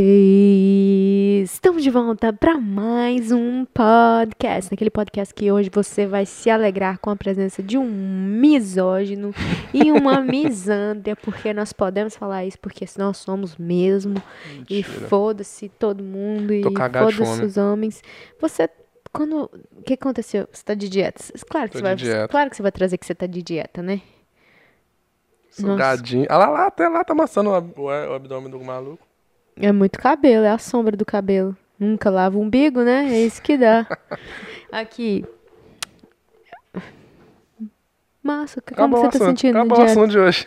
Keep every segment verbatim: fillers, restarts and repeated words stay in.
Estamos de volta para mais um podcast, naquele podcast que hoje você vai se alegrar com a presença de um misógino e uma misândria, porque nós podemos falar isso, porque nós somos mesmo. Mentira. E foda-se todo mundo e foda-se os homens. Você, quando, o que aconteceu? Você tá de dieta? Claro que, você vai, dieta. claro que você vai trazer que você tá de dieta, né? Sugadinho. Olha lá, lá, até lá tá amassando o, o abdômen do maluco. É muito cabelo, é a sombra do cabelo. Nunca lava o umbigo, né? É isso que dá. Aqui. Massa, como acabou que você tá sentindo com a dieta? Acabou o assunto de hoje.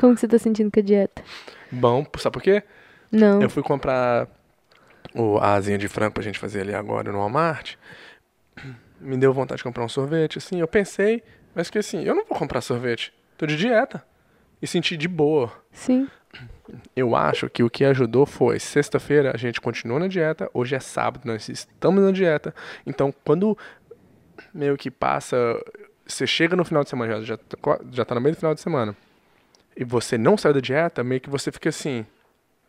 Como que você tá sentindo com a dieta? Bom, sabe por quê? Não. Eu fui comprar o, a asinha de frango pra gente fazer ali agora no Walmart. Me deu vontade de comprar um sorvete, assim. Eu pensei, mas que assim, eu não vou comprar sorvete. Tô de dieta. E senti de boa. Sim. Eu acho que o que ajudou foi sexta-feira a gente continuou na dieta, hoje é sábado, nós estamos na dieta. Então, quando meio que passa, você chega no final de semana, já, já tá no meio do final de semana, e você não sai da dieta, meio que você fica assim,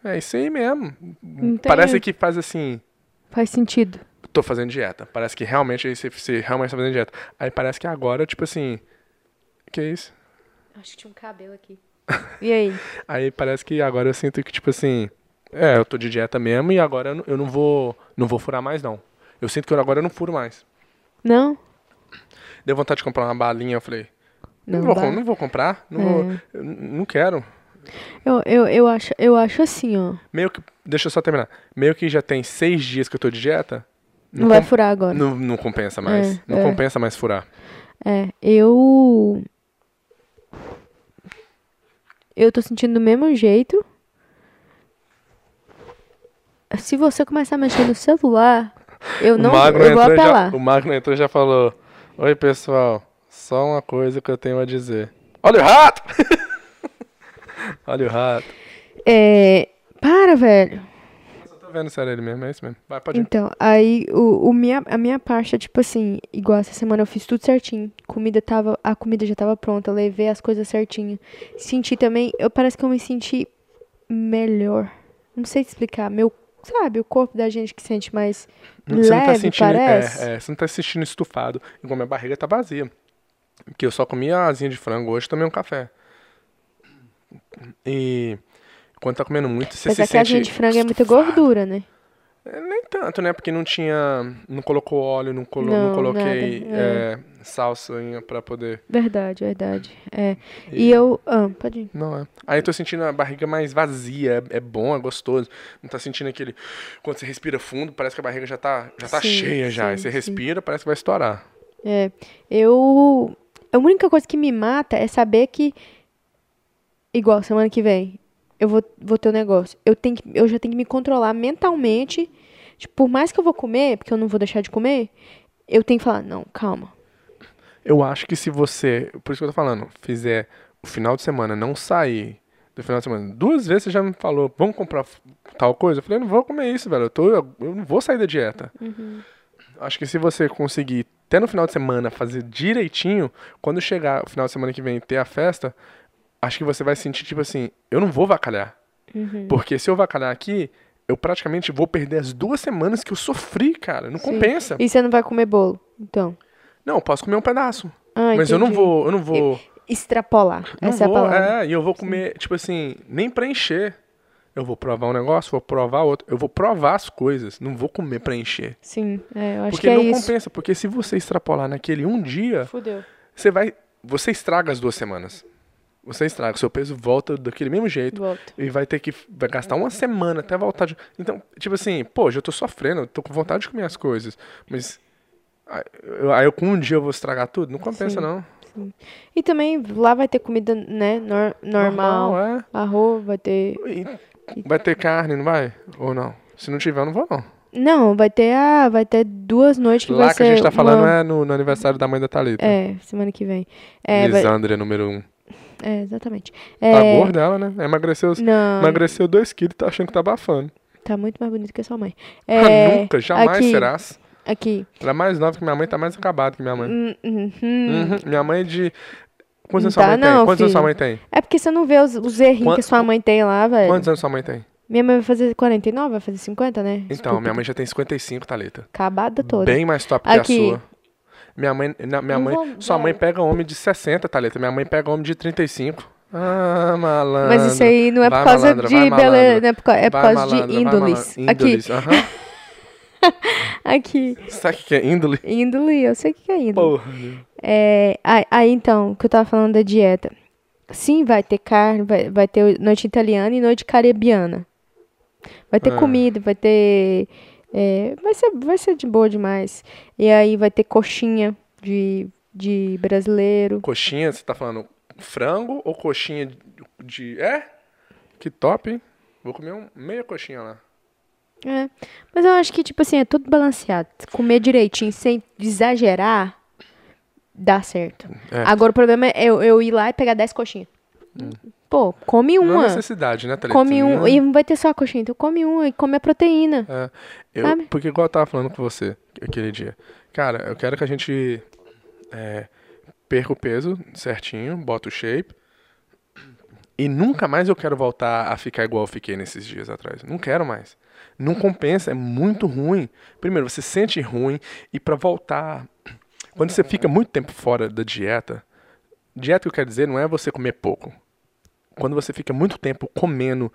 é isso aí mesmo. Entendi. Parece que faz assim... Faz sentido. Tô fazendo dieta. Parece que realmente você, você realmente tá fazendo dieta. Aí parece que agora, tipo assim, que é isso? Acho que tinha um cabelo aqui. E aí? Aí parece que agora eu sinto que, tipo assim, é, eu tô de dieta mesmo e agora eu não vou, não vou furar mais, não. Eu sinto que agora eu não furo mais. Não? Deu vontade de comprar uma balinha, eu falei, não, não, vou, não vou comprar, não, é. vou, eu, não quero. Eu, eu, eu, acho, eu acho assim, ó. Meio que, deixa eu só terminar, meio que já tem seis dias que eu tô de dieta. Não, não vai com, furar agora. Não, não compensa mais, é, não é. compensa mais furar. É, eu... Eu tô sentindo do mesmo jeito. Se você começar a mexer no celular, eu não eu vou apelar. Já, o Magno entrou e já falou, oi pessoal, só uma coisa que eu tenho a dizer. Olha o rato! Olha o rato. É, para, velho. Eu só tô vendo se era ele mesmo, é isso mesmo. Vai, pode ir. Então, aí o, o minha, a minha parte é tipo assim, igual essa semana eu fiz tudo certinho. Comida tava, a comida já tava pronta, levei as coisas certinho. Senti também, eu parece que eu me senti melhor. Não sei te explicar, meu, sabe, o corpo da gente que sente mais você leve, não tá sentindo, parece. É, é, você não tá se sentindo estufado, igual minha barriga tá vazia. Porque eu só comi a asinha de frango hoje e tomei um café. E quando tá comendo muito, você Mas se é sente Mas a asinha de frango estufado. É muita gordura, né? Nem tanto, né? Porque não tinha... Não colocou óleo, não, colo, não, não coloquei é. É, salsinha pra poder... Verdade, verdade. É. E, e eu... Ah, pode ir. Não, é. Aí eu tô sentindo a barriga mais vazia. É, é bom, é gostoso. Não tá sentindo aquele... Quando você respira fundo, parece que a barriga já tá, já tá sim, cheia já. Sim, aí você sim. respira, parece que vai estourar. É. Eu... A única coisa que me mata é saber que... Igual, semana que vem... Eu vou, vou ter um negócio. Eu, tenho que, eu já tenho que me controlar mentalmente. Tipo, por mais que eu vou comer, porque eu não vou deixar de comer, eu tenho que falar, não, calma. Eu acho que se você, por isso que eu tô falando, fizer o final de semana, não sair do final de semana. Duas vezes você já me falou, vamos comprar tal coisa? Eu falei, eu não vou comer isso, velho. Eu, tô, eu, eu não vou sair da dieta. Uhum. Acho que se você conseguir, até no final de semana, fazer direitinho, quando chegar o final de semana que vem e ter a festa... Acho que você vai sentir, tipo assim, eu não vou vacalhar. Uhum. Porque se eu vacalhar aqui, eu praticamente vou perder as duas semanas que eu sofri, cara. Não Sim. compensa. E você não vai comer bolo, então? Não, eu posso comer um pedaço. Ah, mas entendi. eu não vou... Eu não vou extrapolar, não essa vou, é a palavra. É, e eu vou comer, Sim. tipo assim, nem pra encher. Eu vou provar um negócio, vou provar outro. Eu vou provar as coisas, não vou comer pra encher. Sim, é, eu acho porque que é isso. Porque não compensa, porque se você extrapolar naquele um dia... Fudeu. Você vai... Você estraga as duas semanas. Você estraga, seu peso volta daquele mesmo jeito. Volta. E vai ter que vai gastar uma semana até voltar. De... Então, tipo assim, pô, já tô sofrendo, eu tô com vontade de comer as coisas. Mas aí eu com um dia eu vou estragar tudo? Não compensa, sim, não. Sim. E também lá vai ter comida, né, nor- normal. normal é. Arroz, vai ter... E vai ter carne, não vai? Ou não? Se não tiver, eu não vou, não. Não, vai ter, ah, vai ter duas noites que lá vai ser... Lá que a gente tá falando uma... é no, no aniversário da mãe da Thalita. É, semana que vem. É, Lisandra, vai... número um. É, exatamente. É... Tá gorda ela, né? Emagreceu, não. emagreceu dois quilos e tá achando que tá abafando. Tá muito mais bonita que a sua mãe. É... Ah, nunca, jamais aqui, serás. Aqui. Ela é mais nova que minha mãe, tá mais acabada que minha mãe. Uhum. Uhum. Minha mãe é de... Quantos anos tá, sua mãe não, tem? Quantos filho. anos sua mãe tem? É porque você não vê os, os errinhos Quanto... que sua mãe tem lá, velho. Quantos anos sua mãe tem? Minha mãe vai fazer quarenta e nove, vai fazer cinquenta, né? Então, Desculpa. Minha mãe já tem cinquenta e cinco, Thalita. Acabada toda. Bem mais top Aqui. que a sua. Minha mãe... Na, minha mãe vou, sua velho. mãe pega homem de sessenta, Thalita. Minha mãe pega homem de trinta e cinco. Ah, malandro. Mas isso aí não é por causa malandra, de... Beleza, não é por causa, é por causa malandra, de índoles. Índoles, aham. Aqui. Uh-huh. Aqui. Sabe o que é índole? Índole, eu sei o que é índole. Porra. É, aí, aí, então, o que eu tava falando da dieta. Sim, vai ter carne, vai, vai ter noite italiana e noite caribiana. Vai ter ah. comida, vai ter... É, vai, ser, vai ser de boa demais. E aí vai ter coxinha de, de brasileiro. Coxinha, você tá falando frango ou coxinha de... de é? Que top, hein? Vou comer um, meia coxinha lá. É, mas eu acho que, tipo assim, é tudo balanceado. Comer direitinho, sem exagerar, dá certo. É. Agora o problema é eu, eu ir lá e pegar dez coxinhas. Hum. Pô, come uma. Não é necessidade, né, Thalita? Come um, não. E não vai ter só a coxinha, então come uma e come a proteína. É, eu, sabe? Porque igual eu tava falando com você aquele dia. Cara, eu quero que a gente é, perca o peso certinho, bota o shape. E nunca mais eu quero voltar a ficar igual eu fiquei nesses dias atrás. Não quero mais. Não compensa, é muito ruim. Primeiro, você sente ruim e pra voltar... Quando você fica muito tempo fora da dieta... Dieta que eu quero dizer não é você comer pouco. Quando você fica muito tempo comendo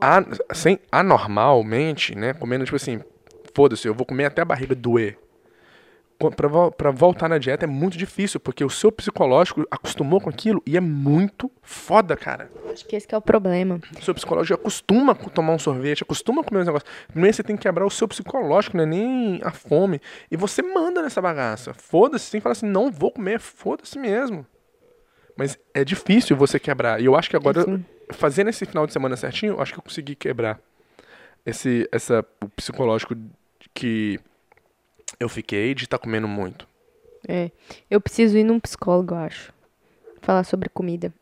an- sem, anormalmente, né? Comendo tipo assim, foda-se, eu vou comer até a barriga doer. Pra, pra voltar na dieta é muito difícil, porque o seu psicológico acostumou com aquilo e é muito foda, cara. Acho que esse que é o problema. O seu psicológico acostuma a tomar um sorvete, acostuma a comer uns negócios. Primeiro você tem que quebrar o seu psicológico, não é nem a fome. E você manda nessa bagaça. Foda-se, você tem que falar assim, não vou comer, foda-se mesmo. Mas é difícil você quebrar. E eu acho que agora, assim, fazendo esse final de semana certinho, eu acho que eu consegui quebrar esse essa, o psicológico que... Eu fiquei de estar tá comendo muito. É. Eu preciso ir num psicólogo, eu acho. Falar sobre comida.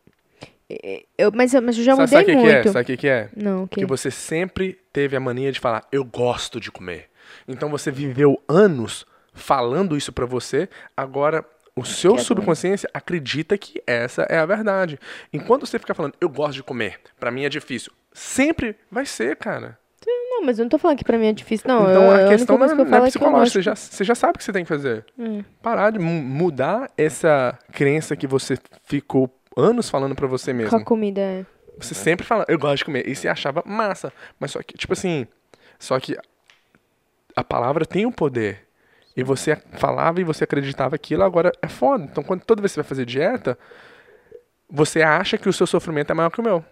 Eu, mas, mas eu já sabe, mudei sabe que muito. Que é? Sabe o que, que é? Não, okay. Que você sempre teve a mania de falar, eu gosto de comer. Então você viveu anos falando isso pra você. Agora, o seu que subconsciência é acredita que essa é a verdade. Enquanto você fica falando, eu gosto de comer. Pra mim é difícil. Sempre vai ser, cara. Não, mas eu não tô falando que pra mim é difícil, não. Então, a, a questão não, que não é psicológica. Você já, você já sabe o que você tem que fazer. Hum. Parar de m- mudar essa crença que você ficou anos falando pra você mesmo. Com a comida, é. Você sempre fala, eu gosto de comer. E você achava massa. Mas só que, tipo assim, só que a palavra tem um poder. E você falava e você acreditava aquilo, agora é foda. Então, quando toda vez que você vai fazer dieta, você acha que o seu sofrimento é maior que o meu.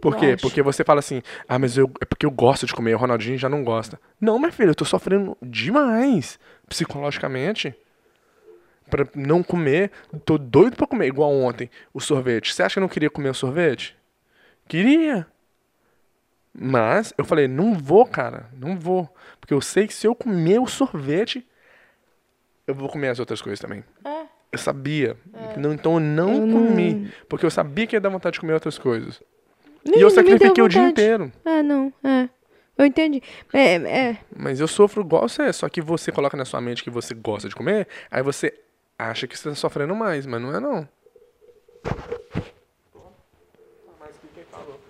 Por quê? Porque você fala assim, ah, mas eu, é porque eu gosto de comer, o Ronaldinho já não gosta. Não, minha filha, eu tô sofrendo demais, psicologicamente, pra não comer. Tô doido pra comer, igual ontem, o sorvete. Você acha que eu não queria comer o sorvete? Queria. Mas eu falei, não vou, cara, não vou. Porque eu sei que se eu comer o sorvete, eu vou comer as outras coisas também. É. Eu sabia. É. Não, então eu não eu comi, não... porque eu sabia que ia dar vontade de comer outras coisas. E eu sacrifiquei o dia inteiro. Ah, não, é. Eu entendi. É, é. Mas eu sofro igual você, só que você coloca na sua mente que você gosta de comer, aí você acha que você tá sofrendo mais, mas não é não.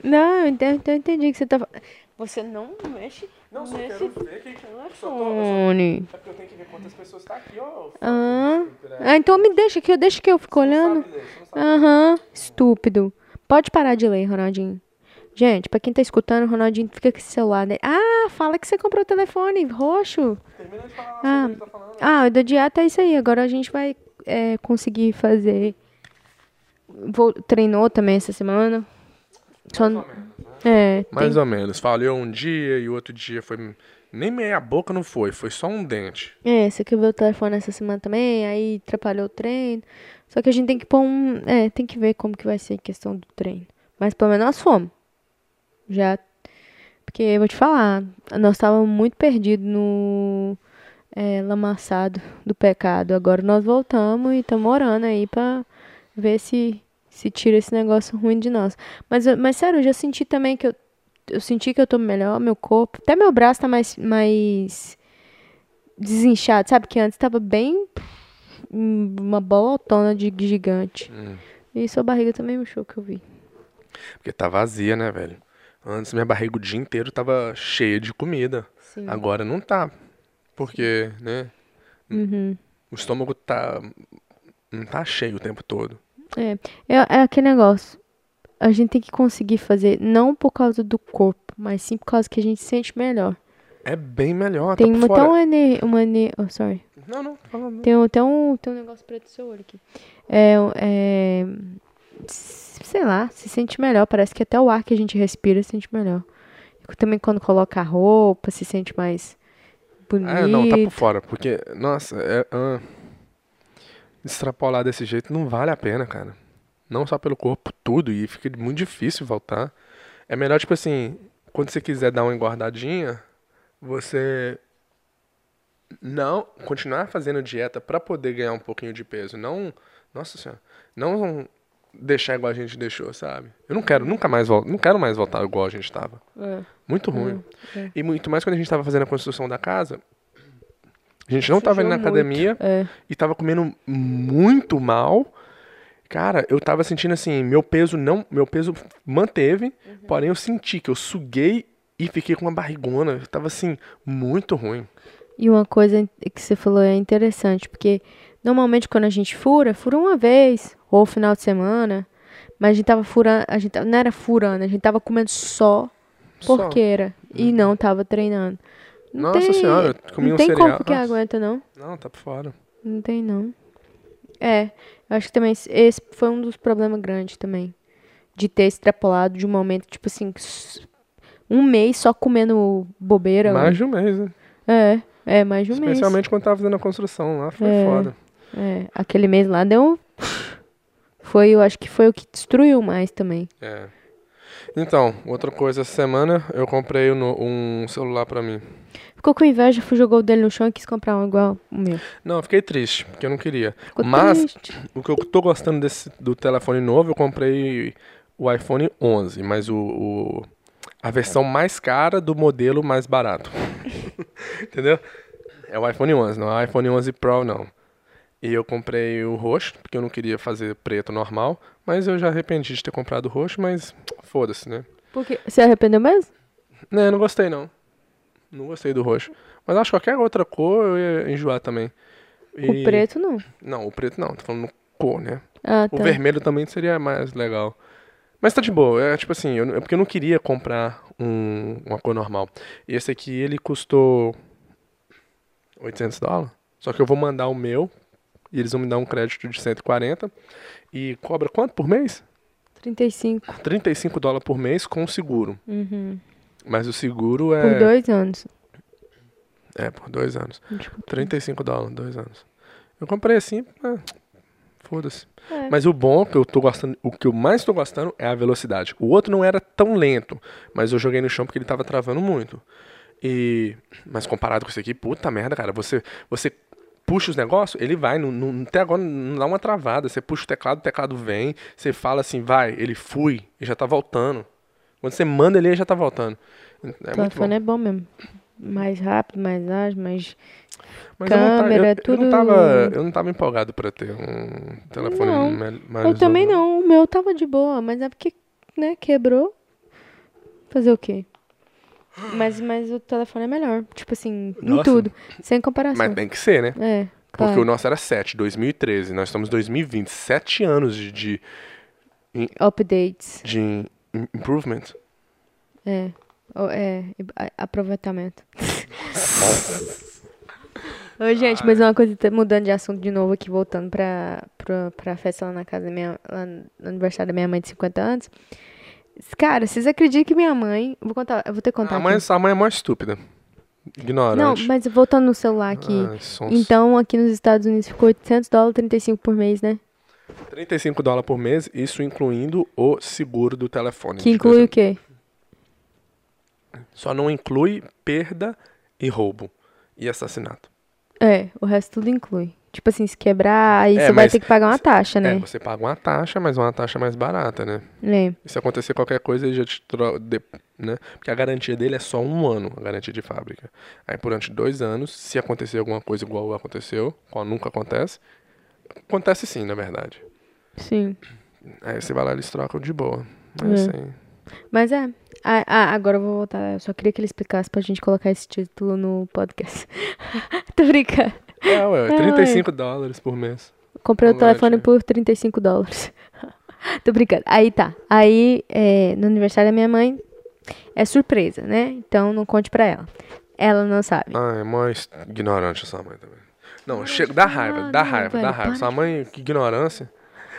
Não, eu entendi que você tá falando. Você não mexe. Não, só quero ver quem telefone. É porque eu tenho que ver quantas pessoas tá aqui, ó. Ah, ah, então me deixa aqui, deixa que eu fico olhando. Aham, estúpido. Pode parar de ler, Ronaldinho. Gente, pra quem tá escutando, o Ronaldinho fica com esse celular dele. Ah, fala que você comprou o telefone roxo. Termina de falar ah, o que tá falando. Ah, da dieta é isso aí. Agora a gente vai é, conseguir fazer... Vou... Treinou também essa semana. Só... Mais ou menos. Né? É, Mais tem... ou menos. Falhou um dia e o outro dia foi... Nem meia boca não foi, foi só um dente. É, você quebrou o telefone essa semana também, aí atrapalhou o treino. Só que a gente tem que pôr um... É, tem que ver como que vai ser a questão do treino. Mas pelo menos nós fomos. Já... Porque, eu vou te falar, nós estávamos muito perdidos no é, lamaçado do pecado. Agora nós voltamos e estamos orando aí pra ver se, se tira esse negócio ruim de nós. Mas, mas sério, eu já senti também que eu... Eu senti que eu tô melhor, meu corpo... Até meu braço tá mais, mais desinchado, sabe? Que antes tava bem... Uma bolotona de gigante. Hum. E sua barriga também murchou, que eu vi. Porque tá vazia, né, velho? Antes minha barriga o dia inteiro tava cheia de comida. Sim. Agora não tá. Porque, né? Uhum. O estômago tá. Não tá cheio o tempo todo. É. É, é aquele negócio. A gente tem que conseguir fazer, não por causa do corpo, mas sim por causa que a gente se sente melhor. É bem melhor. Tem até tá um ener... Uma ener... Oh, sorry. Não, não. Fala, não. Tem até um, tem um negócio preto do seu olho aqui. É, é... Sei lá, se sente melhor. Parece que até o ar que a gente respira se sente melhor. Também quando coloca a roupa, se sente mais bonito. É, não, tá por fora. Porque, nossa, é, uh, extrapolar desse jeito não vale a pena, cara. Não só pelo corpo, tudo. E fica muito difícil voltar. É melhor, tipo assim, quando você quiser dar uma engordadinha... Você não continuar fazendo dieta pra poder ganhar um pouquinho de peso. Não, nossa senhora, não deixar igual a gente deixou, sabe? Eu não quero nunca mais voltar, não quero mais voltar igual a gente tava. É. Muito ruim. É. É. E muito mais quando a gente tava fazendo a construção da casa, a gente não tava indo na academia é. e tava comendo muito mal. Cara, eu tava sentindo assim, meu peso não, meu peso manteve, uhum. porém eu senti que eu suguei e fiquei com uma barrigona, eu tava assim, muito ruim. E uma coisa que você falou é interessante, porque normalmente quando a gente fura, fura uma vez, ou final de semana, mas a gente tava furando, a gente não era furando, a gente tava comendo só porqueira, só. e hum. não tava treinando. Não Nossa tem, senhora, eu comi um cereal. Não tem cereal. Corpo que Nossa. aguenta, não. Não, tá por fora. Não tem, não. É, eu acho que também esse foi um dos problemas grandes também, de ter extrapolado de um momento, tipo assim... Um mês só comendo bobeira. Mais ou... de um mês, né? É, é, mais de um Especialmente mês. Especialmente quando tava fazendo a construção lá, foi é, foda. É, aquele mês lá deu... Foi, eu acho que foi o que destruiu mais também. É. Então, outra coisa, essa semana eu comprei um, um celular pra mim. Ficou com inveja, jogou o dele no chão e quis comprar um igual o meu. Não, eu fiquei triste, porque eu não queria. Ficou Mas, triste. O que eu tô gostando desse, do telefone novo, eu comprei o iPhone onze, mas o... o a versão mais cara do modelo mais barato. Entendeu? É o iPhone onze, não é o iPhone onze Pro, não. E eu comprei o roxo, porque eu não queria fazer preto normal, mas eu já arrependi de ter comprado o roxo, mas foda-se, né? Porque você arrependeu mesmo? Não, eu não gostei, não. Não gostei do roxo. Mas acho que qualquer outra cor eu ia enjoar também. E... O preto, não? Não, o preto não. Tô falando cor, né? Ah, tá. O vermelho também seria mais legal. Mas tá de boa, é tipo assim, eu, é porque eu não queria comprar um, uma cor normal. E esse aqui, ele custou oitocentos dólares, só que eu vou mandar o meu, e eles vão me dar um crédito de cento e quarenta, e cobra quanto por mês? trinta e cinco. trinta e cinco dólares por mês com o seguro. Uhum. Mas o seguro é... Por dois anos. É, por dois anos. trinta e cinco dólares, dois anos. Eu comprei assim... É... Foda-se. É. Mas o bom que eu tô gostando, o que eu mais tô gostando é a velocidade. O outro não era tão lento, mas eu joguei no chão porque ele tava travando muito. E, mas comparado com esse aqui, puta merda, cara. Você, você puxa os negócios, ele vai. No, no, até agora não dá uma travada. Você puxa o teclado, o teclado vem. Você fala assim, vai, ele fui, e já tá voltando. Quando você manda ele, ele já tá voltando. É o telefone é bom mesmo. Mais rápido, mais ágil, mais... Mas câmera, eu, eu, tudo... eu, não tava, eu não tava empolgado pra ter um telefone não, mais... Eu novo. Também não, o meu tava de boa, mas é porque, né, quebrou. Fazer o quê? Mas, mas o telefone é melhor, tipo assim, Nossa. em tudo, sem comparação. Mas tem que ser, né? É, claro. Porque o nosso era sete, dois mil e treze, nós estamos em dois mil e vinte, sete anos de... de in, Updates. De improvement. É, é aproveitamento. Oi, gente, ah, mas uma coisa, mudando de assunto de novo aqui, voltando pra, pra, pra festa lá na casa da minha, lá no aniversário da minha mãe de cinquenta anos. Cara, vocês acreditam que minha mãe, vou contar, eu vou ter que contar. A mãe, a mãe é mó estúpida, ignorante. Não, mas voltando no celular aqui, ah, então aqui nos Estados Unidos ficou oitocentos dólares, trinta e cinco por mês, né? trinta e cinco dólares por mês, isso incluindo o seguro do telefone. Que inclui coisa. O quê? Só não inclui perda e roubo e assassinato. É, o resto tudo inclui. Tipo assim, se quebrar, aí é, você vai ter que pagar uma taxa, né? É, você paga uma taxa, mas uma taxa mais barata, né? É. E se acontecer qualquer coisa, ele já te troca, né? Porque a garantia dele é só um ano, a garantia de fábrica. Aí, durante dois anos, se acontecer alguma coisa igual aconteceu, qual nunca acontece, acontece sim, na verdade. Sim. Aí você vai lá, eles trocam de boa. É, é. Assim. Mas é. Ah, agora eu vou voltar. Eu só queria que ele explicasse pra gente colocar esse título no podcast. Tô brincando. É, ué, trinta e cinco é, dólares por mês. Comprei o telefone por trinta e cinco dólares. Tô brincando. Aí tá. Aí, é, no aniversário da minha mãe, é surpresa, né? Então não conte pra ela. Ela não sabe. Ah, é mais ignorante essa mãe também. Não, não chega, dá raiva, não, dá não, raiva, velho, dá raiva. Sua mãe, que ignorância.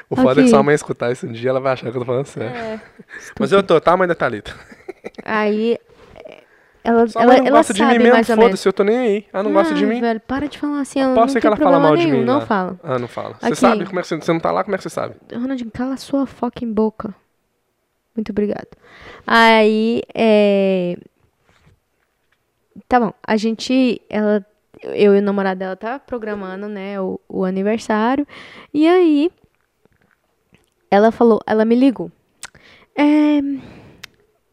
O foda okay. é que sua mãe escutar isso um dia, ela vai achar que eu tô falando sério. É, mas eu tô, tá, mãe da Thalita? Aí, ela, sua mãe ela, não ela gosta de mim mesmo, foda-se, eu tô nem aí. Ela não, não gosta de mim. Velho, para de falar assim, eu não sei que ela fala mal nenhum, de mim. Não, não fala. Ah, não fala. Você okay. sabe como é que você, você não tá lá, como é que você sabe? Ronaldinho, cala a sua fucking boca. Muito obrigado. Aí, é... Tá bom, a gente, ela, eu e o namorado dela tá programando, né, o, o aniversário. E aí... Ela falou, ela me ligou. É,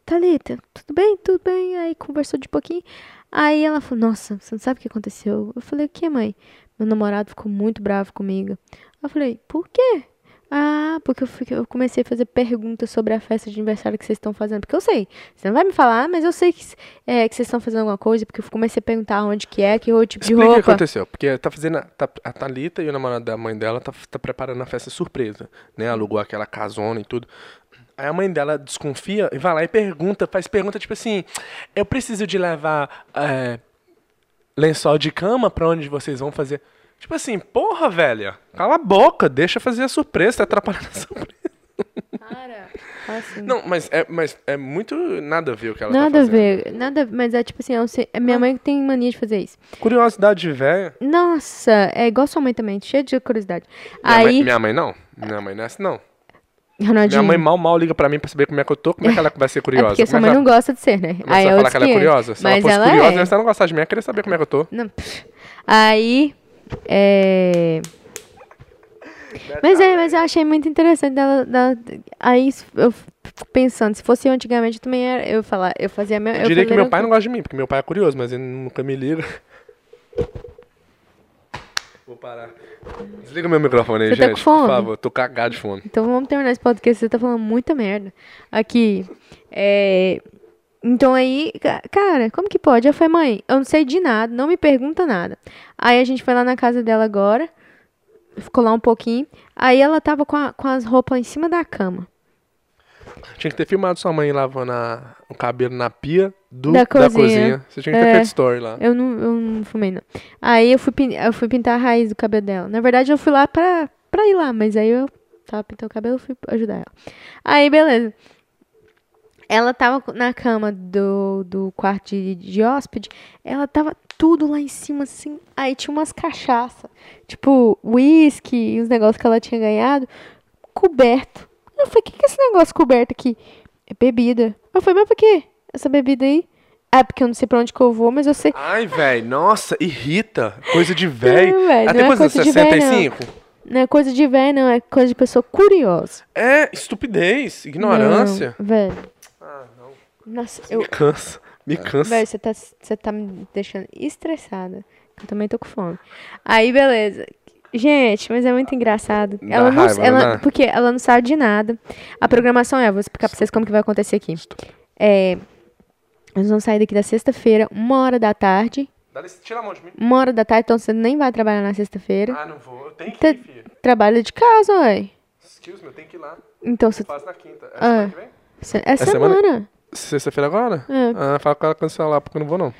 Thalita, tudo bem? Tudo bem? Aí conversou de pouquinho. Aí ela falou, nossa, você não sabe o que aconteceu? Eu falei, o que, mãe? Meu namorado ficou muito bravo comigo. Eu falei, por quê? Ah, porque eu, fiquei, eu comecei a fazer perguntas sobre a festa de aniversário que vocês estão fazendo. Porque eu sei, você não vai me falar, mas eu sei que, é, que vocês estão fazendo alguma coisa. Porque eu comecei a perguntar onde que é, que tipo de roupa. O que aconteceu? Porque tá fazendo a, tá, a Thalita e o namorado da mãe dela tá, tá preparando a festa surpresa, né? Alugou aquela casona e tudo. Aí a mãe dela desconfia e vai lá e pergunta, faz pergunta tipo assim, eu preciso de levar é, lençol de cama pra onde vocês vão fazer... Tipo assim, porra, velha, cala a boca, deixa fazer a surpresa, tá atrapalhando a surpresa. Para, assim. Não, mas é, mas é muito nada a ver o que ela nada tá fazendo. Nada a ver, nada, mas é tipo assim, eu sei, minha ah. mãe tem mania de fazer isso. Curiosidade de velha. Nossa, é igual sua mãe também, cheia de curiosidade. Minha, Aí... mãe, minha mãe não, minha mãe não é assim não. Ronaldinho. Minha mãe mal, mal liga pra mim pra saber como é que eu tô, como é que ela vai ser curiosa. É porque sua mãe ela... não gosta de ser, né? Mas aí você vai falar que ela é curiosa? Se mas ela fosse ela curiosa, é. Se ela não gostasse de mim, ela queria saber como é que eu tô. Não. Aí... É... Mas é, mas eu achei muito interessante dela, dela. Aí eu pensando, se fosse eu antigamente, eu também era, eu falar, eu fazia meu. Eu, eu diria que meu pai não gosta de mim, porque meu pai é curioso, mas ele nunca me liga. Vou parar. Desliga meu microfone aí, você gente. Tá com fome? Por favor, tô cagado de fome. Então vamos terminar esse podcast, você tá falando muita merda. Aqui. É... Então aí, cara, como que pode? Eu falei, mãe, eu não sei de nada, não me pergunta nada. Aí a gente foi lá na casa dela agora, ficou lá um pouquinho, aí ela tava com, a, com as roupas em cima da cama. Tinha que ter filmado sua mãe lavando a, o cabelo na pia do, da, cozinha. da cozinha. Você tinha que ter é, feito story lá. Eu não, eu não filmei, não. Aí eu fui, eu fui pintar a raiz do cabelo dela. Na verdade, eu fui lá pra, pra ir lá, mas aí eu tava pintando o cabelo e fui ajudar ela. Aí, beleza. Ela tava na cama do, do quarto de, de hóspede, ela tava tudo lá em cima, assim, aí tinha umas cachaças, tipo, uísque e os negócios que ela tinha ganhado, coberto. Eu falei, o que, que é esse negócio coberto aqui? É bebida. Eu falei, mas por que essa bebida aí? Ah, porque eu não sei pra onde que eu vou, mas eu sei... Ai, velho, nossa, irrita, coisa de velho. Até coisa de sessenta e cinco? Não é coisa de velho, não, é coisa de pessoa curiosa. É, estupidez, ignorância. Não, velho. Nossa, eu... Me cansa, me cansa. Velho, você tá, você tá me deixando estressada. Eu também tô com fome. Aí, beleza. Gente, mas é muito engraçado. Ela não, raiva, ela, porque ela não sabe de nada. A programação é, eu vou explicar pra vocês como que vai acontecer aqui. É, nós vamos sair daqui da sexta-feira, uma hora da tarde. Tira a mão de mim. Uma hora da tarde, então você nem vai trabalhar na sexta-feira. Ah, não vou. Eu tenho que ir, filho. Trabalha de casa, ué. Excuse me, eu tenho que ir lá. Então, você... Faz na quinta. É semana que vem? É semana. Sexta-feira agora? É. Ah, fala com ela cancelar, porque eu não vou, não.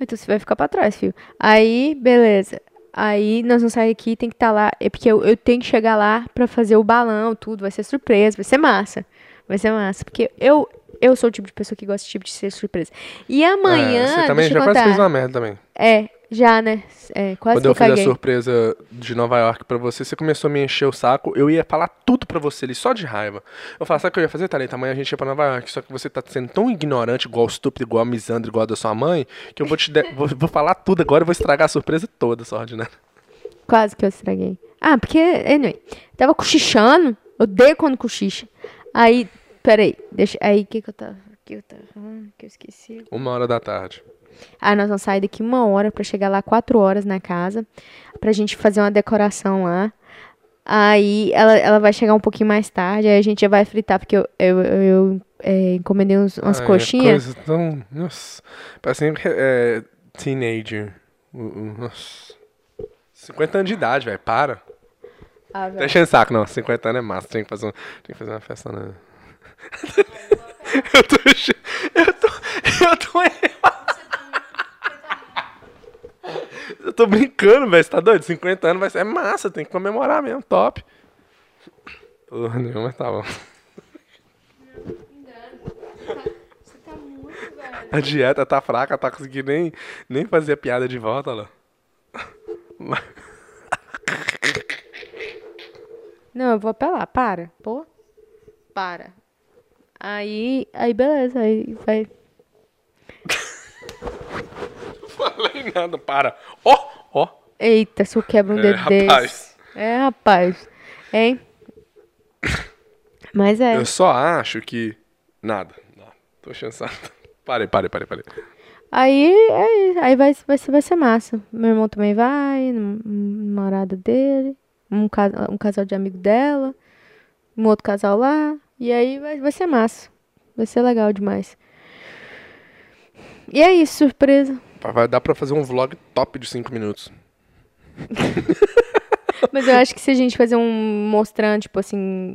Então você vai ficar pra trás, filho. Aí, beleza. Aí nós vamos sair aqui, tem que estar tá lá. É porque eu, eu tenho que chegar lá pra fazer o balão, tudo. Vai ser surpresa, vai ser massa. Vai ser massa. Porque eu, eu sou o tipo de pessoa que gosta de tipo de ser surpresa. E amanhã. É, você também já quase fez uma merda também. É, já, né? É, quase Quando eu fiz a surpresa de Nova York pra você, você começou a me encher o saco. Eu ia falar tudo pra você ali, só de raiva. Eu falava, sabe o que eu ia fazer, Thalita? Amanhã a gente ia pra Nova York. Só que você tá sendo tão ignorante, igual estúpido, igual misandro, igual a da sua mãe, que eu vou te de... vou, vou falar tudo agora e vou estragar a surpresa toda, só ordinária. Quase que eu estraguei. Ah, porque, anyway, tava cochichando. Eu odeio quando cochicha. Aí, peraí, deixa. Aí, o que que eu tava. que eu tava falando? Que eu esqueci. Uma hora da tarde. Aí nós vamos sair daqui uma hora pra chegar lá quatro horas na casa, pra gente fazer uma decoração lá. Aí ela, ela vai chegar um pouquinho mais tarde, aí a gente já vai fritar, porque eu, eu, eu, eu é, encomendei uns, umas ah, coxinhas. Coisa tão... Nossa, parece sempre é, teenager. Nossa. cinquenta anos de idade, velho, para. Ah, tá enchendo o saco, não. cinquenta anos é massa, tem que fazer, um, tem que fazer uma festa na... Eu tô... Eu tô... Eu tô... Eu tô brincando, velho. Você tá doido? cinquenta anos vai ser... É massa, tem que comemorar mesmo. Top. Porra nenhuma, mas tá bom. Você tá muito, velho. A dieta tá fraca, tá conseguindo nem, nem fazer a piada de volta, lá. Não, eu vou apelar. Para. Pô. Para. Aí... Aí, beleza. Aí vai... Falei nada, para. Ó, oh, ó. Oh. Eita, se eu quebro um dedo é, desse. Rapaz. É, rapaz. Hein? Mas é. Eu só acho que... Nada. Não, tô chansado. Parei, parei, parei, parei. Aí, aí, aí vai, vai, vai ser massa. Meu irmão também vai, namorada dele, um, um casal de amigo dela, um outro casal lá. E aí vai, vai ser massa. Vai ser legal demais. E é isso, surpresa. Vai dar pra fazer um vlog top de cinco minutos. Mas eu acho que se a gente fazer um mostrando, tipo assim,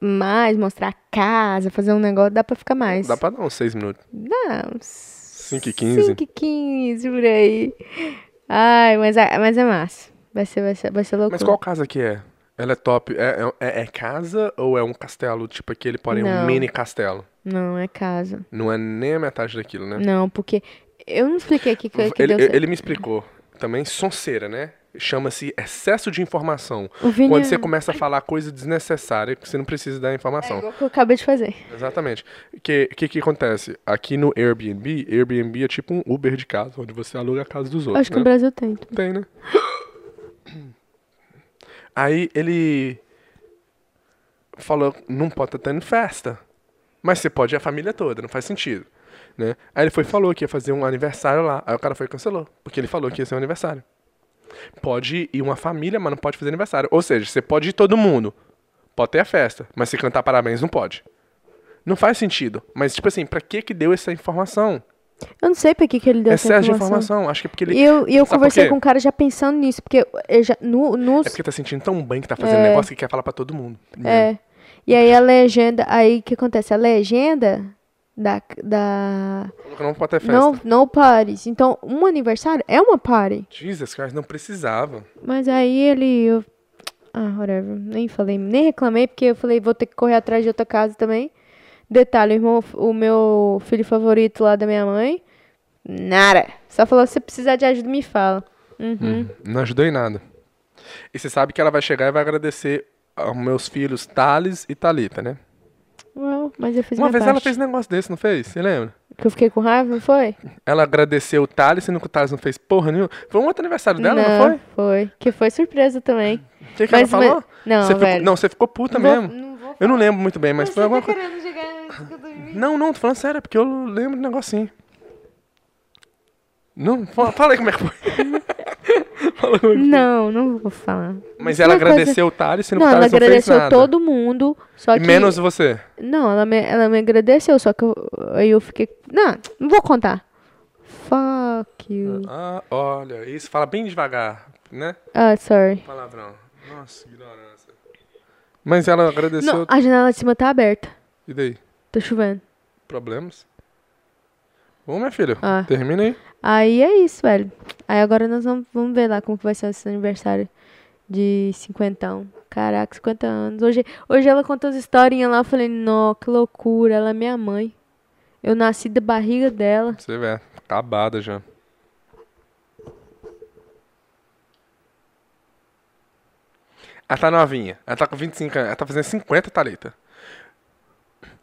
mais, mostrar a casa, fazer um negócio, dá pra ficar mais. Dá pra dar uns seis minutos. Dá uns... cinco e quinze. cinco e quinze, por aí. Ai, mas é, mas é massa. Vai ser, vai ser, vai ser loucura. Mas qual casa que é? Ela é top. É, é, é casa ou é um castelo, tipo aquele, porém, um mini castelo? Não, é casa. Não é nem a metade daquilo, né? Não, porque... Eu não expliquei o que, que ele, deu certo. Ele me explicou. Também sonceira, né? Chama-se excesso de informação. Quando você começa a falar coisa desnecessária, que você não precisa dar informação. É igual que eu acabei de fazer. Exatamente. O que, que que acontece? Aqui no Airbnb, Airbnb é tipo um Uber de casa, onde você aluga a casa dos outros. Acho que no Brasil tem. Tem, né? Aí ele falou, não pode estar tendo festa. Mas você pode ir a família toda, não faz sentido. Né? Aí ele foi falou que ia fazer um aniversário lá. Aí o cara foi e cancelou, porque ele falou que ia ser um aniversário. Pode ir uma família, mas não pode fazer aniversário. Ou seja, você pode ir todo mundo, pode ter a festa, mas se cantar parabéns não pode. Não faz sentido. Mas tipo assim, pra que que deu essa informação? Eu não sei pra que que ele deu Excesso essa informação. Excesso de informação, acho que é porque ele... E eu, eu conversei com o cara já pensando nisso, porque eu já, no, nos... É porque tá sentindo tão bem que tá fazendo é... negócio que quer falar pra todo mundo. É, e aí a legenda, aí o que acontece? A legenda... Da, da... Não pode ter festa. No, no parties. Então, um aniversário é uma party. Jesus Christ, não precisava. Mas aí ele... Eu... Ah, whatever. Nem falei, nem reclamei, porque eu falei, vou ter que correr atrás de outra casa também. Detalhe, o, irmão, o meu filho favorito lá da minha mãe, nada. Só falou, se precisar de ajuda, me fala. Uhum. Hum, não ajudou em nada. E você sabe que ela vai chegar e vai agradecer aos meus filhos Thales e Thalita, né? Well, mas eu fiz uma vez parte. Ela fez um negócio desse, não fez? Você lembra? Que eu fiquei com raiva, não foi? Ela agradeceu o Thales, sendo que o Thales não fez porra nenhuma. Foi um outro aniversário dela, não, não foi? Foi. Que foi surpresa também. O que, que mas, ela falou? Mas... Não, você velho. Ficou... Não, você ficou puta não mesmo. Vou, não vou eu não lembro muito bem, mas você foi alguma coisa. Não, não, tô falando sério, é porque eu lembro do negocinho. Não, fala, fala aí como é que foi. Não, não vou falar. Mas ela agradeceu o Thales, sendo que o Thales não fez nada. Ela agradeceu todo mundo, só que... Menos você. Não, ela me, ela me agradeceu, só que eu, eu fiquei... Não, não vou contar. Fuck you. Ah, olha, isso fala bem devagar, né? Ah, sorry. Palavrão. Nossa, ignorância. Mas ela agradeceu... Não, a janela de cima tá aberta. E daí? Tá chovendo. Problemas? Bom, minha filha, ah. termina aí. Aí é isso, velho. Aí agora nós vamos, vamos ver lá como que vai ser esse aniversário de cinquentão. Caraca, cinquenta anos. Hoje, hoje ela contou as historinhas lá, eu falei, nó, que loucura, ela é minha mãe. Eu nasci da barriga dela. Você vê, acabada já. Ela tá novinha, ela tá com vinte e cinco anos, ela tá fazendo cinquenta, Thalita.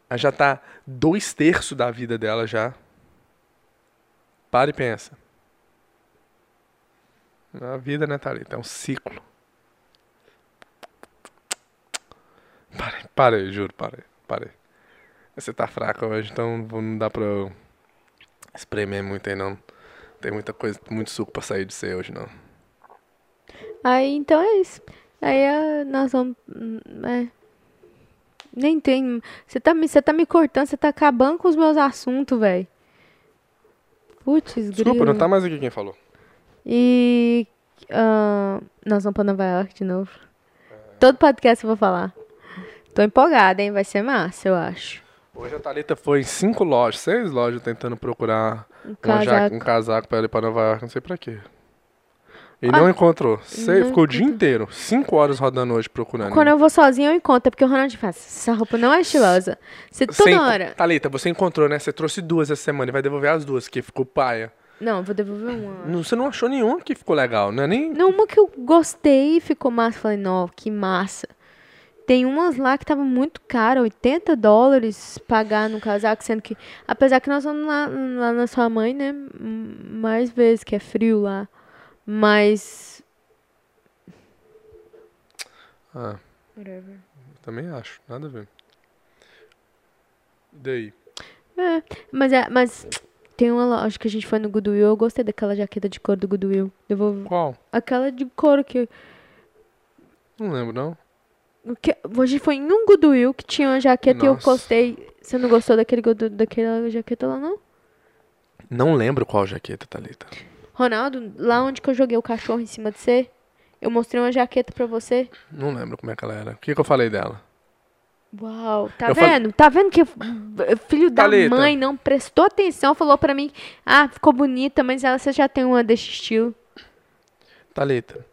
Ela já tá dois terços da vida dela já. Para e pensa. A vida, né, Thalita? É um ciclo. Parei, parei, juro, parei, parei. Você tá fraca hoje, então não dá pra eu espremer muito aí, não. Tem muita coisa, muito suco pra sair de você hoje, não. Aí, então é isso. Aí nós vamos. É, nem tem. Você tá, você tá me cortando, você tá acabando com os meus assuntos, velho. Putz, grilo. Desculpa, não tá mais aqui quem falou. E. Uh, nós vamos pra Nova York de novo. É. Todo podcast eu vou falar. Tô empolgada, hein? Vai ser massa, eu acho. Hoje a Thalita foi em cinco lojas, seis lojas tentando procurar um casaco, um casaco pra ela ir pra Nova York, não sei pra quê. E ah, não encontrou. Sei, não ficou encontrou. O dia inteiro, cinco horas rodando hoje procurando. Quando eu vou sozinha eu encontro, é porque o Ronald faz, essa roupa não é estilosa. Você toda você hora... Thalita, você encontrou, né? Você trouxe duas essa semana e vai devolver as duas, que ficou paia. Não, vou devolver uma. Não, você não achou nenhuma que ficou legal, né? Nem... Não, uma que eu gostei e ficou massa. Falei, não, que massa. Tem umas lá que tava muito cara, oitenta dólares pagar no casaco, sendo que, apesar que nós vamos lá, lá na sua mãe, né, mais vezes, que é frio lá, mas... Ah, whatever. Também acho, nada a ver. E daí? É, mas, é, mas tem uma loja que a gente foi no Goodwill, eu gostei daquela jaqueta de couro do Goodwill. Vou... Qual? Aquela de couro que... Não lembro, não. Que, hoje foi em um Goodwill que tinha uma jaqueta. Nossa. E eu postei. Você não gostou daquele, daquela jaqueta lá, não? Não lembro qual jaqueta, Thalita. Ronaldo, lá onde que eu joguei o cachorro em cima de você, eu mostrei uma jaqueta pra você. Não lembro como é que ela era. O que, que eu falei dela? Uau, tá eu vendo? Fal... Tá vendo que filho da Thalita. Mãe não prestou atenção, falou pra mim, ah, ficou bonita, mas ela, você já tem uma desse estilo. Thalita,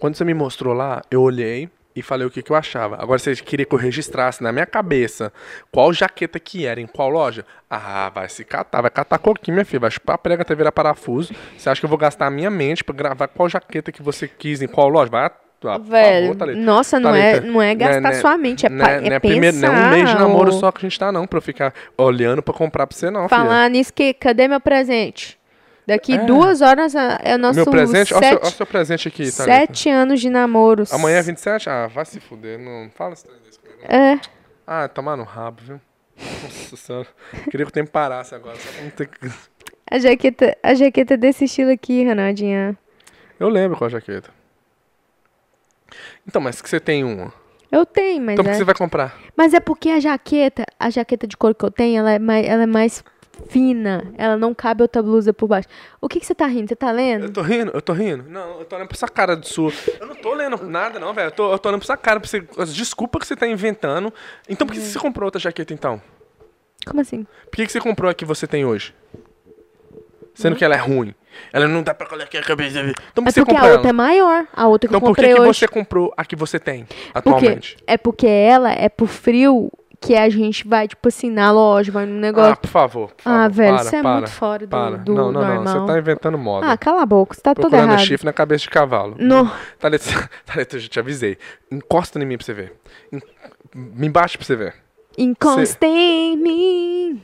quando você me mostrou lá, eu olhei e falei o que, que eu achava. Agora, você queria que eu registrasse na minha cabeça qual jaqueta que era, em qual loja? Ah, vai se catar, vai catar coquinho, minha filha. Vai chupar a prega até virar parafuso. Você acha que eu vou gastar a minha mente pra gravar qual jaqueta que você quis, em qual loja? Vai, ah, velho, favor, nossa, não, Thalita, é, não é gastar né, sua mente, é, né, pa, é né, pensar. Primeiro, não é um mês de namoro ou... só que a gente tá, não, pra eu ficar olhando pra comprar pra você, não, filha. Falar nisso que, cadê meu presente? Daqui é. duas horas é o nosso... Meu presente? Olha o seu presente aqui, Thalita. Sete anos de namoros. Amanhã é vinte e sete? Ah, vai se fuder. Não fala esse trem desse programa. É. Ah, tomar no rabo, viu? Nossa senhora. Queria que o tempo parasse agora. Só pra não ter... a, jaqueta, a jaqueta desse estilo aqui, Ronaldinha. Eu lembro qual jaqueta. Então, mas que você tem uma... Eu tenho, mas... Então, por é... que você vai comprar? Mas é porque a jaqueta, a jaqueta de couro que eu tenho, ela é mais... Ela é mais... fina, ela não cabe outra blusa por baixo. O que que você tá rindo? Você tá lendo? Eu tô rindo, eu tô rindo. Não, eu tô olhando pra essa cara de sua. Eu não tô lendo nada, não, velho. Eu tô, eu tô olhando pra essa cara, pra você, as desculpas que você tá inventando. Então por que você comprou outra jaqueta, então? Como assim? Por que que você comprou a que você tem hoje? Sendo hum? que ela é ruim. Ela não dá pra colocar a cabeça. Então por que é você comprou a outra ela? É maior, a outra que então, eu comprei hoje. Então por que que você comprou a que você tem atualmente? Porque é porque ela é pro frio... Que a gente vai, tipo assim, na loja, vai no negócio... Ah, por favor. Por favor. Ah, velho, para, você para, é muito fora do, do não, não, normal. Não, não, você tá inventando moda. Ah, cala a boca, você tá todo errado. Procurando chifre na cabeça de cavalo. Não. Thalita, Thalita, eu já te avisei. Encosta em mim pra você ver. En... Me bate pra você ver. Encosta você... em mim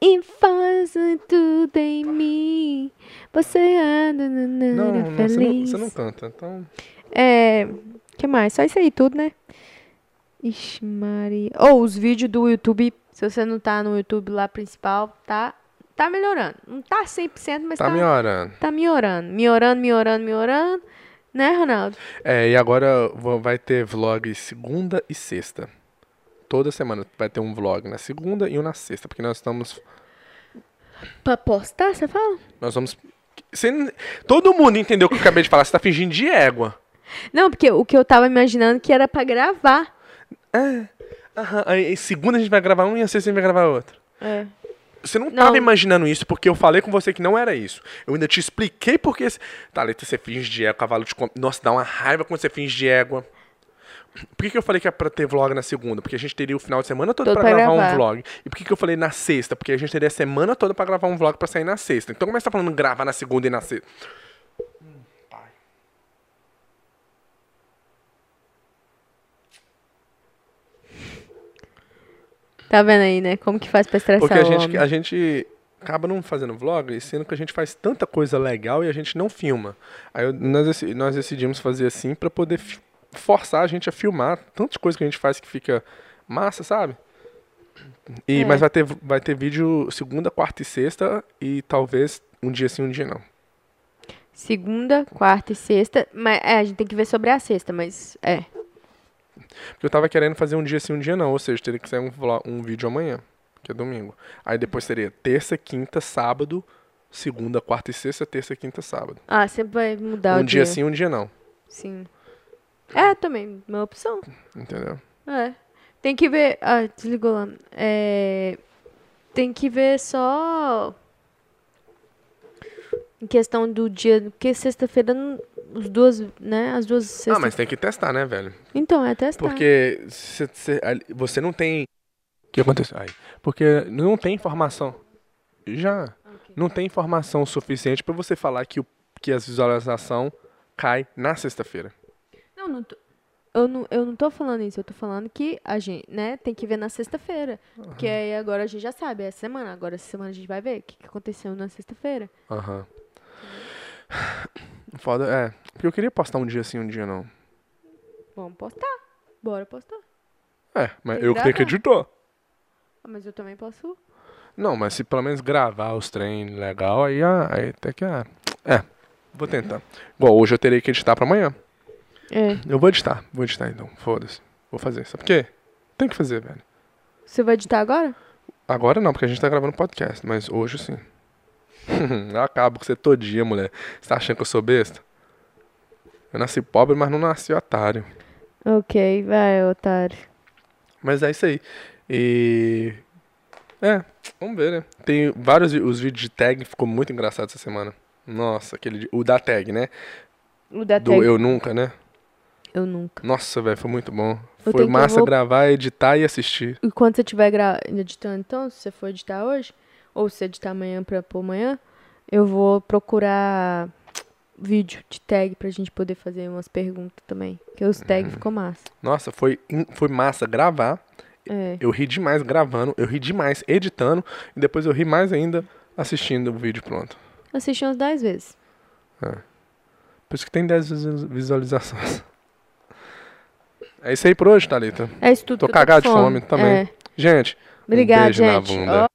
e faz tudo em mim. Você anda na não, não, feliz. Você não, você não canta, então... É, o que mais? Só isso aí tudo, né? Ixi, Maria. Ou oh, os vídeos do YouTube, se você não tá no YouTube lá principal, tá, tá melhorando. Não tá cem por cento, mas tá... Tá melhorando. Tá melhorando, melhorando, melhorando, melhorando. Né, Ronaldo? É, e agora vai ter vlog segunda e sexta. Toda semana vai ter um vlog na segunda e um na sexta, porque nós estamos... Pra postar, você fala? Nós vamos... Você... Todo mundo entendeu o que eu acabei de falar, você tá fingindo de égua. Não, porque o que eu tava imaginando que era pra gravar. É. Aham. Aí segunda a gente vai gravar um e a sexta a gente vai gravar outro. É. Você não, não tava imaginando isso porque eu falei com você que não era isso. Eu ainda te expliquei porque... Thalita, você finge de égua, cavalo de... Nossa, dá uma raiva quando você finge de égua. Por que que eu falei que é pra ter vlog na segunda? Porque a gente teria o final de semana todo pra, pra gravar, gravar um vlog. E por que que eu falei na sexta? Porque a gente teria a semana toda pra gravar um vlog pra sair na sexta. Então como é que você tá falando gravar na segunda e na sexta? Tá vendo aí, né? Como que faz pra estressar Porque a gente, o homem? a gente acaba não fazendo vlog, sendo que a gente faz tanta coisa legal e a gente não filma. Aí eu, nós, nós decidimos fazer assim pra poder forçar a gente a filmar tantas coisas que a gente faz que fica massa, sabe? E, é. Mas vai ter, vai ter vídeo segunda, quarta e sexta e talvez um dia sim, um dia não. Segunda, quarta e sexta. Mas, é, a gente tem que ver sobre a sexta, mas é. Porque eu tava querendo fazer um dia sim, um dia não. Ou seja, teria que sair um, um vídeo amanhã, que é domingo. Aí depois seria terça, quinta, sábado, segunda, quarta e sexta, terça, quinta, sábado. Ah, sempre vai mudar um o dia. Um dia sim, um dia não. Sim. É, também, uma opção. Entendeu? É. Tem que ver... Ah, desligou lá. É... Tem que ver só... Em questão do dia... Porque sexta-feira, os duas, né? As duas sextas... Ah, mas tem que testar, né, velho? Então, é testar. Porque cê, cê, você não tem... O que aconteceu? Ai, porque não tem informação. Já. Okay. Não tem informação suficiente pra você falar que, o, que as visualizações caem na sexta-feira. Não, não tô... Eu não, eu não tô falando isso, eu tô falando que a gente, né, tem que ver na sexta-feira. Uhum. Porque aí agora a gente já sabe, é essa semana. Agora essa semana a gente vai ver o que, que aconteceu na sexta-feira. Aham. Uhum. Foda, é. Porque eu queria postar um dia sim, um dia não. Vamos postar. Bora postar. É, mas tem eu que tenho que editar. Mas eu também posso. Não, mas se pelo menos gravar os treinos legal, aí, aí até que é. É, vou tentar. Bom, hoje eu terei que editar pra amanhã. É. Eu vou editar, vou editar então, foda-se. Vou fazer, sabe por quê? Tem que fazer, velho. Você vai editar agora? Agora não, porque a gente tá gravando podcast, mas hoje sim. Eu acabo com você todo dia, mulher. Você tá achando que eu sou besta? Eu nasci pobre, mas não nasci otário. Ok, vai, otário. Mas é isso aí. E... É, vamos ver, né? Tem vários os vídeos de tag, ficou muito engraçado essa semana. Nossa, aquele... O da tag, né? O da tag. Do Eu Nunca, né? Eu nunca. Nossa, velho, foi muito bom. Eu foi massa vou... gravar, editar e assistir. E quando você estiver gra... editando, então, se você for editar hoje, ou se editar amanhã pra pôr amanhã, eu vou procurar vídeo de tag pra gente poder fazer umas perguntas também. Porque os tags uhum. ficou massa. Nossa, foi, foi massa gravar. É. Eu ri demais gravando, eu ri demais editando, e depois eu ri mais ainda assistindo o vídeo pronto. Assisti umas dez vezes. É. Por isso que tem dez visualizações. É isso aí por hoje, Thalita. É isso tudo. Tô cagado de fome também. É. Gente, obrigado, um beijo gente. Na bunda. Oh.